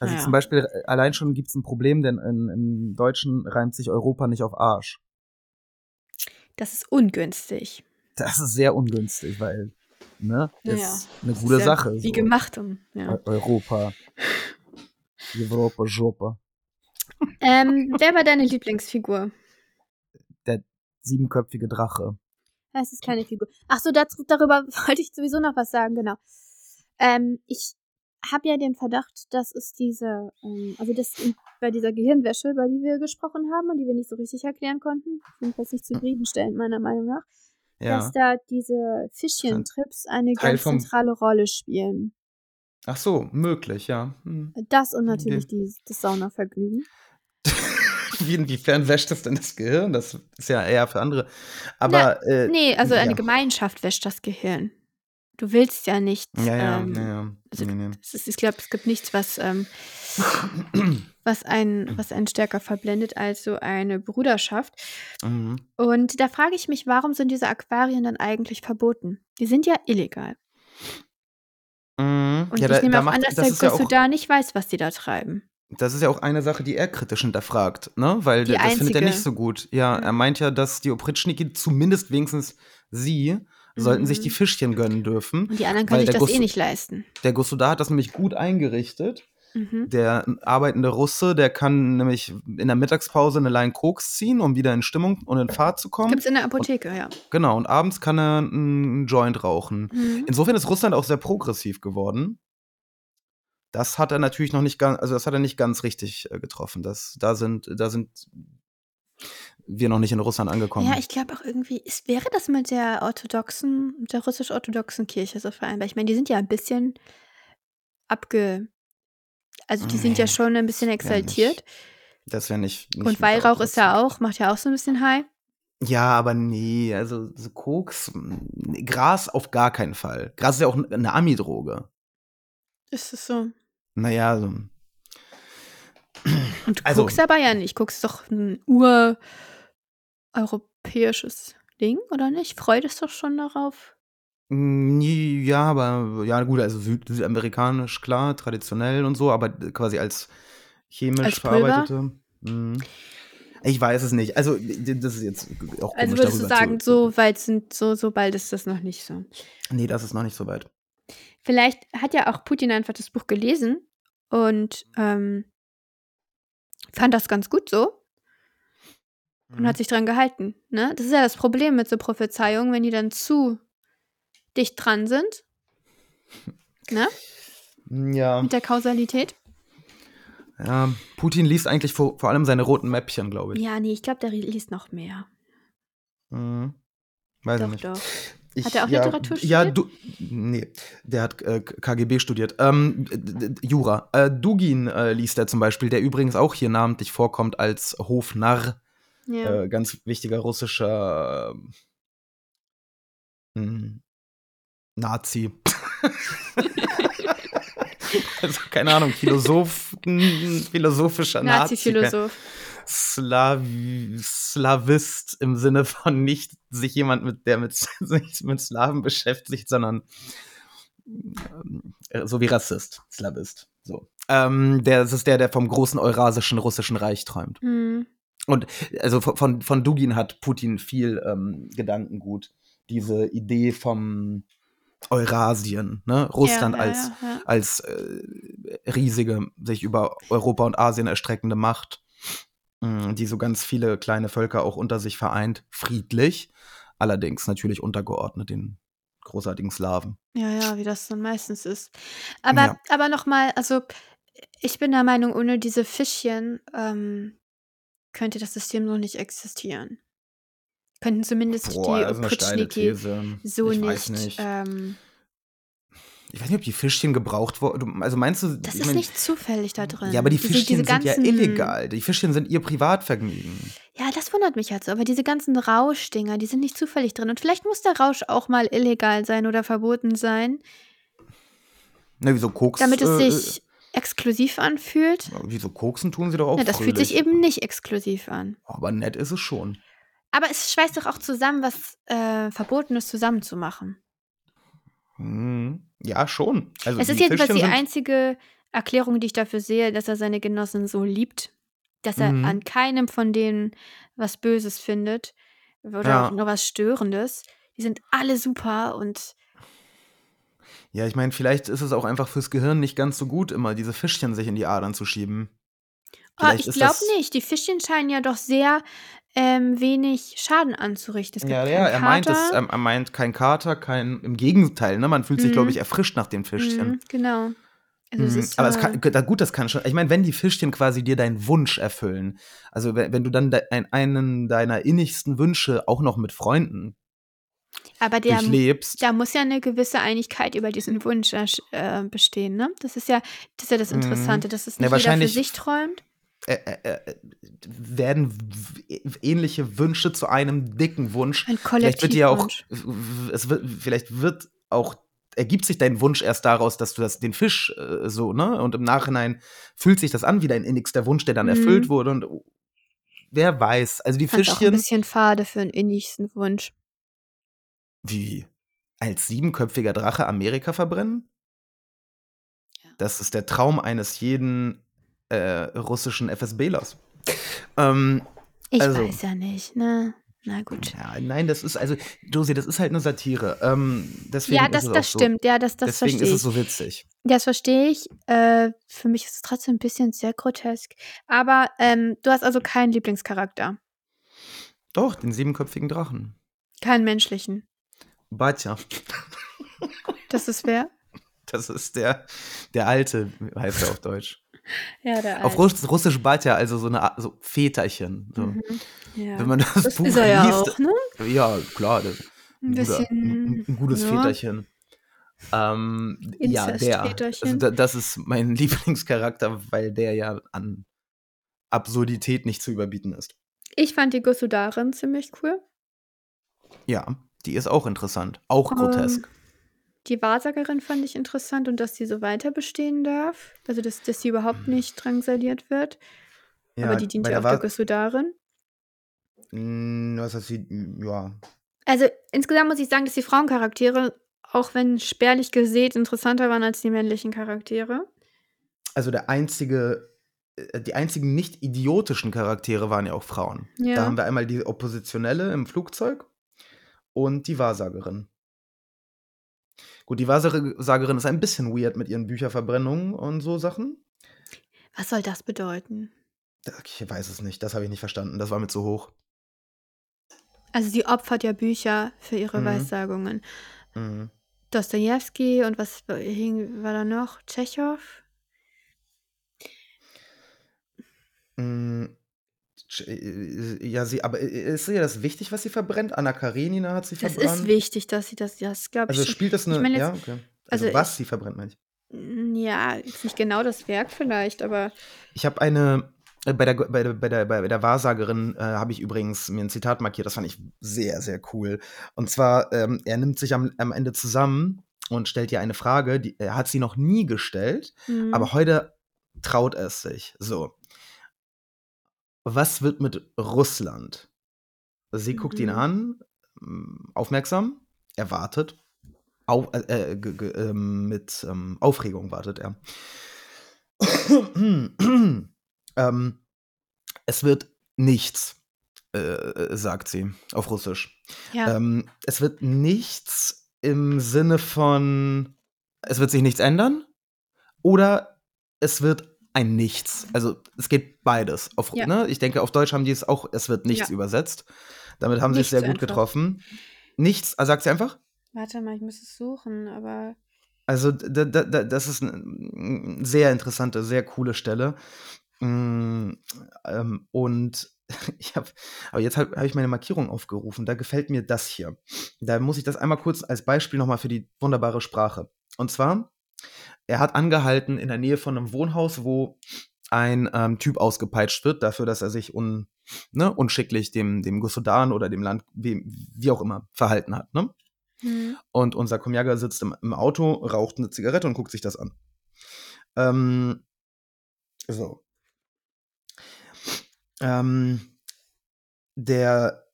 Also zum Beispiel, allein schon gibt es ein Problem, denn im Deutschen reimt sich Europa nicht auf Arsch. Das ist ungünstig. Das ist sehr ungünstig, weil, ne, ist eine gute Sache. Wie so gemacht, Europa. Europa, Jopa. Wer war deine Lieblingsfigur? Der siebenköpfige Drache. Das ist keine Figur. Ach so, darüber wollte ich sowieso noch was sagen, genau. Ich habe ja den Verdacht, dass es diese, bei dieser Gehirnwäsche, über die wir gesprochen haben und die wir nicht so richtig erklären konnten, jedenfalls nicht zufriedenstellend, meiner Meinung nach, dass da diese Fischchentrips eine ganz zentrale Rolle spielen. Ach so, möglich, ja. Das und natürlich das Saunavergnügen. Inwiefern wäscht das denn das Gehirn? Das ist ja eher für andere. Aber eine Gemeinschaft wäscht das Gehirn. Du willst ja nichts. Ich glaube, es gibt nichts, was einen stärker verblendet als so eine Bruderschaft. Mhm. Und da frage ich mich, warum sind diese Aquarien dann eigentlich verboten? Die sind ja illegal. Mhm. Und ich nehme auch an, dass der Gosudar nicht weiß, was die da treiben. Das ist ja auch eine Sache, die er kritisch hinterfragt, ne? Weil das findet er nicht so gut. Ja, er meint ja, dass die Opritschniki zumindest wenigstens sie sollten sich die Fischchen gönnen dürfen. Und die anderen können sich das nicht leisten. Der Gosudar hat das nämlich gut eingerichtet. Mhm. Der arbeitende Russe, der kann nämlich in der Mittagspause eine Line Koks ziehen, um wieder in Stimmung und in Fahrt zu kommen. Gibt's in der Apotheke, ja. Genau, und abends kann er einen Joint rauchen. Mhm. Insofern ist Russland auch sehr progressiv geworden. Das hat er natürlich noch nicht ganz, also das hat er nicht ganz richtig getroffen. Da sind wir noch nicht in Russland angekommen. Ja, ich glaube auch irgendwie, wäre das mit der russisch-orthodoxen Kirche so vereinbar? Weil ich meine, die sind ja ein bisschen sind ja schon ein bisschen exaltiert. Das wäre nicht. Und Weihrauch ist ja auch, macht ja auch so ein bisschen high. Ja, aber nee, also so Koks, Gras auf gar keinen Fall. Gras ist ja auch eine Ami-Droge. Ist es so? Naja, so. Und du guckst aber ja nicht. Koks ist doch ein ureuropäisches Ding, oder nicht? Freut es doch schon darauf? Ja, aber ja gut, also südamerikanisch, klar, traditionell und so, aber quasi als chemisch als verarbeitete. Mhm. Ich weiß es nicht. Also das ist jetzt auch komisch, würdest du sagen, so bald ist das noch nicht so. Nee, das ist noch nicht so weit. Vielleicht hat ja auch Putin einfach das Buch gelesen und fand das ganz gut so und hat sich dran gehalten. Ne? Das ist ja das Problem mit so Prophezeiungen, wenn die dann zu dicht dran sind. Ne? Ja. Mit der Kausalität. Ja, Putin liest eigentlich vor allem seine roten Mäppchen, glaube ich. Ja, nee, ich glaube, der liest noch mehr. Weiß ich nicht. Doch. Hat er auch Literatur studiert? Ja, der hat KGB studiert. Jura. Dugin liest er zum Beispiel, der übrigens auch hier namentlich vorkommt als Hofnarr. Ja. Ganz wichtiger russischer Nazi. Also, keine Ahnung, philosophischer Nazi. Nazi-Philosoph. Slavist im Sinne von nicht sich jemand, der sich mit Slaven beschäftigt, sondern so wie Rassist, Slavist. So. Das ist der vom großen eurasischen russischen Reich träumt. Mhm. Und also von Dugin hat Putin viel Gedankengut. Diese Idee vom Eurasien, ne? Russland als riesige, sich über Europa und Asien erstreckende Macht, die so ganz viele kleine Völker auch unter sich vereint, friedlich, allerdings natürlich untergeordnet den großartigen Slawen. Ja, wie das dann meistens ist. Aber nochmal, also ich bin der Meinung, ohne diese Fischchen könnte das System noch nicht existieren. Könnten zumindest die Opritschniki so nicht. Ich weiß nicht, ob die Fischchen gebraucht wurden. Also meinst du? Das ist nicht zufällig da drin. Ja, aber die Fischchen sind ja illegal. Die Fischchen sind ihr Privatvergnügen. Ja, das wundert mich halt so. Aber diese ganzen Rauschdinger, die sind nicht zufällig drin. Und vielleicht muss der Rausch auch mal illegal sein oder verboten sein. Na, wieso Koks? Damit es sich exklusiv anfühlt. Wieso Koksen tun sie doch auch? Na, das fröhlich. Fühlt sich eben nicht exklusiv an. Aber nett ist es schon. Aber es schweißt doch auch zusammen, was Verbotenes zusammenzumachen. Ja, schon. Also es ist jedenfalls die einzige Erklärung, die ich dafür sehe, dass er seine Genossen so liebt, dass er an keinem von denen was Böses findet oder auch nur was Störendes. Die sind alle super und ja, ich meine, vielleicht ist es auch einfach fürs Gehirn nicht ganz so gut, immer diese Fischchen sich in die Adern zu schieben. Ich glaube nicht. Die Fischchen scheinen ja doch sehr wenig Schaden anzurichten. Es gibt keinen Kater. Er meint kein Kater, im Gegenteil, ne? Man fühlt sich, glaube ich, erfrischt nach den Fischchen. Genau. Also es ist, aber das kann schon. Ich meine, wenn die Fischchen quasi dir deinen Wunsch erfüllen, also wenn du dann einen deiner innigsten Wünsche auch noch mit Freunden durchlebst. Da muss ja eine gewisse Einigkeit über diesen Wunsch bestehen, ne? Das ist ja das Interessante, dass es nicht jeder für sich träumt. Werden ähnliche Wünsche zu einem dicken Wunsch. Ein Kollektivwunsch. Vielleicht ergibt sich dein Wunsch erst daraus, dass du den Fisch so, ne? Und im Nachhinein fühlt sich das an wie dein innigster Wunsch, der dann erfüllt wurde. Und wer weiß. Also die Fischchen. Das ist ein bisschen fade für einen innigsten Wunsch. Wie? Als 7-köpfiger Drache Amerika verbrennen? Ja. Das ist der Traum eines jeden russischen FSBlers. Ich weiß ja nicht, ne? Na gut. Ja, nein, das ist, also, Josie, das ist halt eine Satire. Deswegen stimmt. Ja, das verstehe ich. Deswegen ist es so witzig. Das verstehe ich. Für mich ist es trotzdem ein bisschen sehr grotesk. Aber du hast also keinen Lieblingscharakter. Doch, den 7-köpfigen Drachen. Keinen menschlichen. Batja. Das ist wer? Das ist der Alte, heißt er auf Deutsch. Ja, auf Russisch Batja, also so Väterchen. So. Ja. Wenn man das Buch liest. Ist er ja auch, ne? Ja, klar. Ein gutes Väterchen. Das ist mein Lieblingscharakter, weil der ja an Absurdität nicht zu überbieten ist. Ich fand die Gussudarin ziemlich cool. Ja, die ist auch interessant. Auch grotesk. Die Wahrsagerin fand ich interessant und dass sie so weiter bestehen darf. Also, dass sie überhaupt nicht drangsaliert wird. Ja, aber die dient ja auch der Gussudarin. Was heißt sie? Ja. Also, insgesamt muss ich sagen, dass die Frauencharaktere, auch wenn spärlich gesät, interessanter waren als die männlichen Charaktere. Also, die einzigen nicht idiotischen Charaktere waren ja auch Frauen. Ja. Da haben wir einmal die Oppositionelle im Flugzeug und die Wahrsagerin. Gut, die Wahrsagerin ist ein bisschen weird mit ihren Bücherverbrennungen und so Sachen. Was soll das bedeuten? Ich weiß es nicht, das habe ich nicht verstanden, das war mir zu hoch. Also sie opfert ja Bücher für ihre Weissagungen. Dostojewski und was war da noch? Tschechow? Ja, aber ist ja das wichtig, was sie verbrennt? Anna Karenina hat sie verbrannt. Das ist wichtig, dass sie das glaube ich. Also spielt das eine, ich meine jetzt, okay. Also was sie verbrennt, meine ich. Ja, jetzt nicht genau das Werk vielleicht, aber ich habe bei der Wahrsagerin habe ich übrigens mir ein Zitat markiert, das fand ich sehr, sehr cool. Und zwar, er nimmt sich am Ende zusammen und stellt ihr eine Frage, die er hat sie noch nie gestellt, aber heute traut er es sich. So. Was wird mit Russland? Sie guckt ihn an, aufmerksam, er wartet, mit Aufregung wartet er. Es wird nichts, sagt sie auf Russisch. Ja. Es wird nichts im Sinne von, es wird sich nichts ändern oder es wird ein Nichts. Also es geht beides. Ja. Ne? Ich denke, auf Deutsch haben die es auch, es wird nichts übersetzt. Damit haben sie es sehr gut getroffen. Nichts, also sagt sie einfach? Warte mal, ich muss es suchen, aber... Also das ist eine sehr interessante, sehr coole Stelle. Und jetzt habe ich meine Markierung aufgerufen. Da gefällt mir das hier. Da muss ich das einmal kurz als Beispiel nochmal für die wunderbare Sprache. Und zwar, er hat angehalten in der Nähe von einem Wohnhaus, wo ein Typ ausgepeitscht wird, dafür, dass er sich unschicklich dem Gosudaren oder dem Land, wie auch immer, verhalten hat. Ne? Mhm. Und unser Komjaga sitzt im Auto, raucht eine Zigarette und guckt sich das an. Der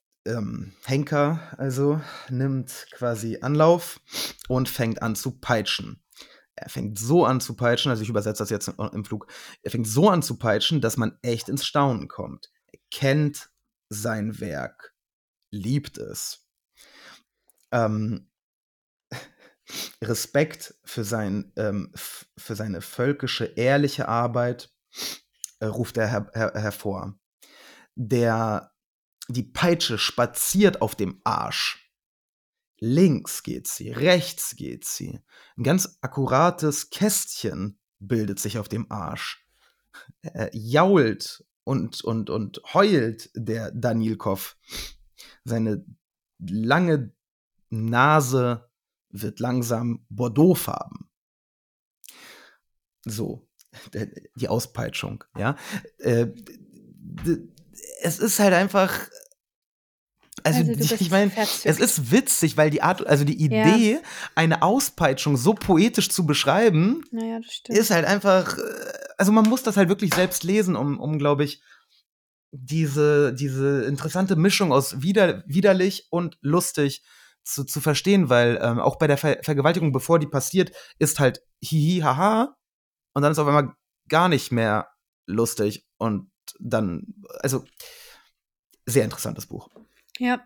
Henker also nimmt quasi Anlauf und fängt an zu peitschen. Er fängt so an zu peitschen, also ich übersetze das jetzt im Flug, er fängt so an zu peitschen, dass man echt ins Staunen kommt. Er kennt sein Werk, liebt es. Respekt für seine völkische, ehrliche Arbeit ruft er hervor. Die Peitsche spaziert auf dem Arsch. Links geht sie, rechts geht sie. Ein ganz akkurates Kästchen bildet sich auf dem Arsch. Jault und heult der Danilkow. Seine lange Nase wird langsam bordeauxfarben. So, die Auspeitschung, ja. Es ist halt einfach, ich meine, es ist witzig, weil die Art, also die Idee, eine Auspeitschung so poetisch zu beschreiben, das stimmt, ist halt einfach, also man muss das halt wirklich selbst lesen, um glaube ich, diese interessante Mischung aus widerlich und lustig zu verstehen, weil auch bei der Vergewaltigung, bevor die passiert, ist halt hihi, haha, und dann ist auf einmal gar nicht mehr lustig und dann, also sehr interessantes Buch. Ja,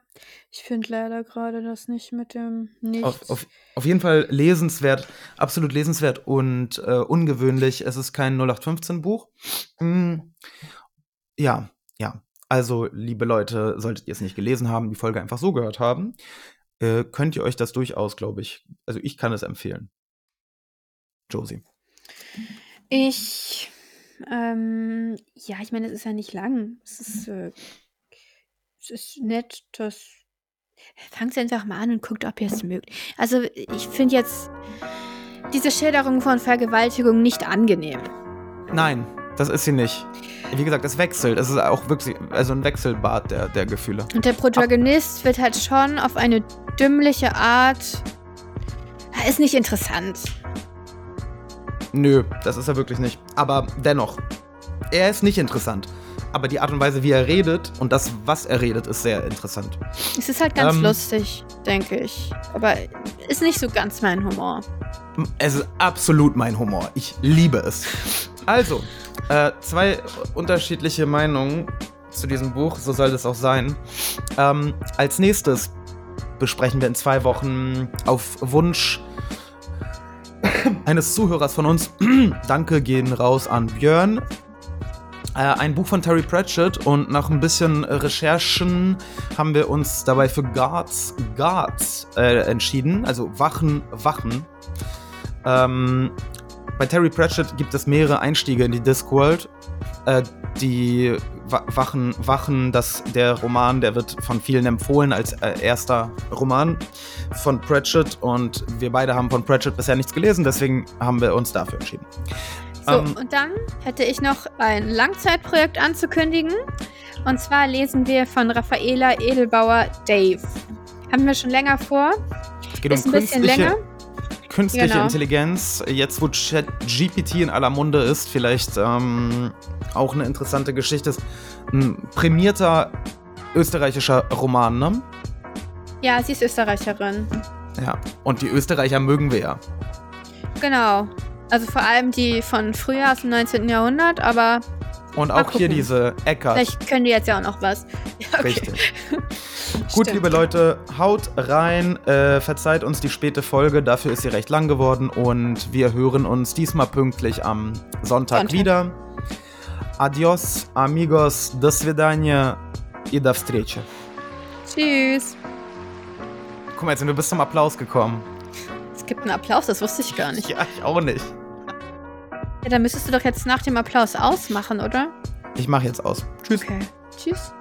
ich finde leider gerade das nicht mit dem Nichts. Auf jeden Fall lesenswert, absolut lesenswert und ungewöhnlich. Es ist kein 0815-Buch. Ja, also liebe Leute, solltet ihr es nicht gelesen haben, die Folge einfach so gehört haben, könnt ihr euch das durchaus, glaube ich, also ich kann es empfehlen. Josie. Ich meine, es ist ja nicht lang. Es ist nett, dass... Fangt einfach mal an und guckt, ob ihr es mögt. Also, ich finde jetzt diese Schilderung von Vergewaltigung nicht angenehm. Nein, das ist sie nicht. Wie gesagt, es wechselt. Es ist auch wirklich ein Wechselbad der Gefühle. Und der Protagonist wird halt schon auf eine dümmliche Art... Ist nicht interessant. Nö, das ist er wirklich nicht. Aber dennoch, er ist nicht interessant. Aber die Art und Weise, wie er redet und das, was er redet, ist sehr interessant. Es ist halt ganz lustig, denke ich. Aber ist nicht so ganz mein Humor. Es ist absolut mein Humor. Ich liebe es. Also, zwei unterschiedliche Meinungen zu diesem Buch. So soll das auch sein. Als nächstes besprechen wir in 2 Wochen auf Wunsch eines Zuhörers von uns, danke, gehen raus an Björn, ein Buch von Terry Pratchett, und nach ein bisschen Recherchen haben wir uns dabei für Guards entschieden, also Wachen. Bei Terry Pratchett gibt es mehrere Einstiege in die Discworld. Die Wachen, der Roman, der wird von vielen empfohlen als erster Roman von Pratchett, und wir beide haben von Pratchett bisher nichts gelesen, deswegen haben wir uns dafür entschieden. Und dann hätte ich noch ein Langzeitprojekt anzukündigen, und zwar lesen wir von Raffaela Edelbauer Dave. Haben wir schon länger vor. Es geht um künstliche Intelligenz, jetzt wo ChatGPT in aller Munde ist, vielleicht auch eine interessante Geschichte. Ist ein prämierter österreichischer Roman, ne? Ja, sie ist Österreicherin. Ja, und die Österreicher mögen wir ja. Genau, also vor allem die von früher, aus dem 19. Jahrhundert, aber... Und auch hier diese Äcker. Vielleicht können die jetzt ja auch noch was. Ja, okay. Richtig. Gut, liebe Leute, haut rein, verzeiht uns die späte Folge, dafür ist sie recht lang geworden und wir hören uns diesmal pünktlich am Sonntag wieder. Adios, amigos, до свидания и до встречи. Tschüss. Guck mal, jetzt sind wir bis zum Applaus gekommen. Es gibt einen Applaus, das wusste ich gar nicht. Ja, ich auch nicht. Ja, dann müsstest du doch jetzt nach dem Applaus ausmachen, oder? Ich mache jetzt aus. Tschüss. Okay. Tschüss.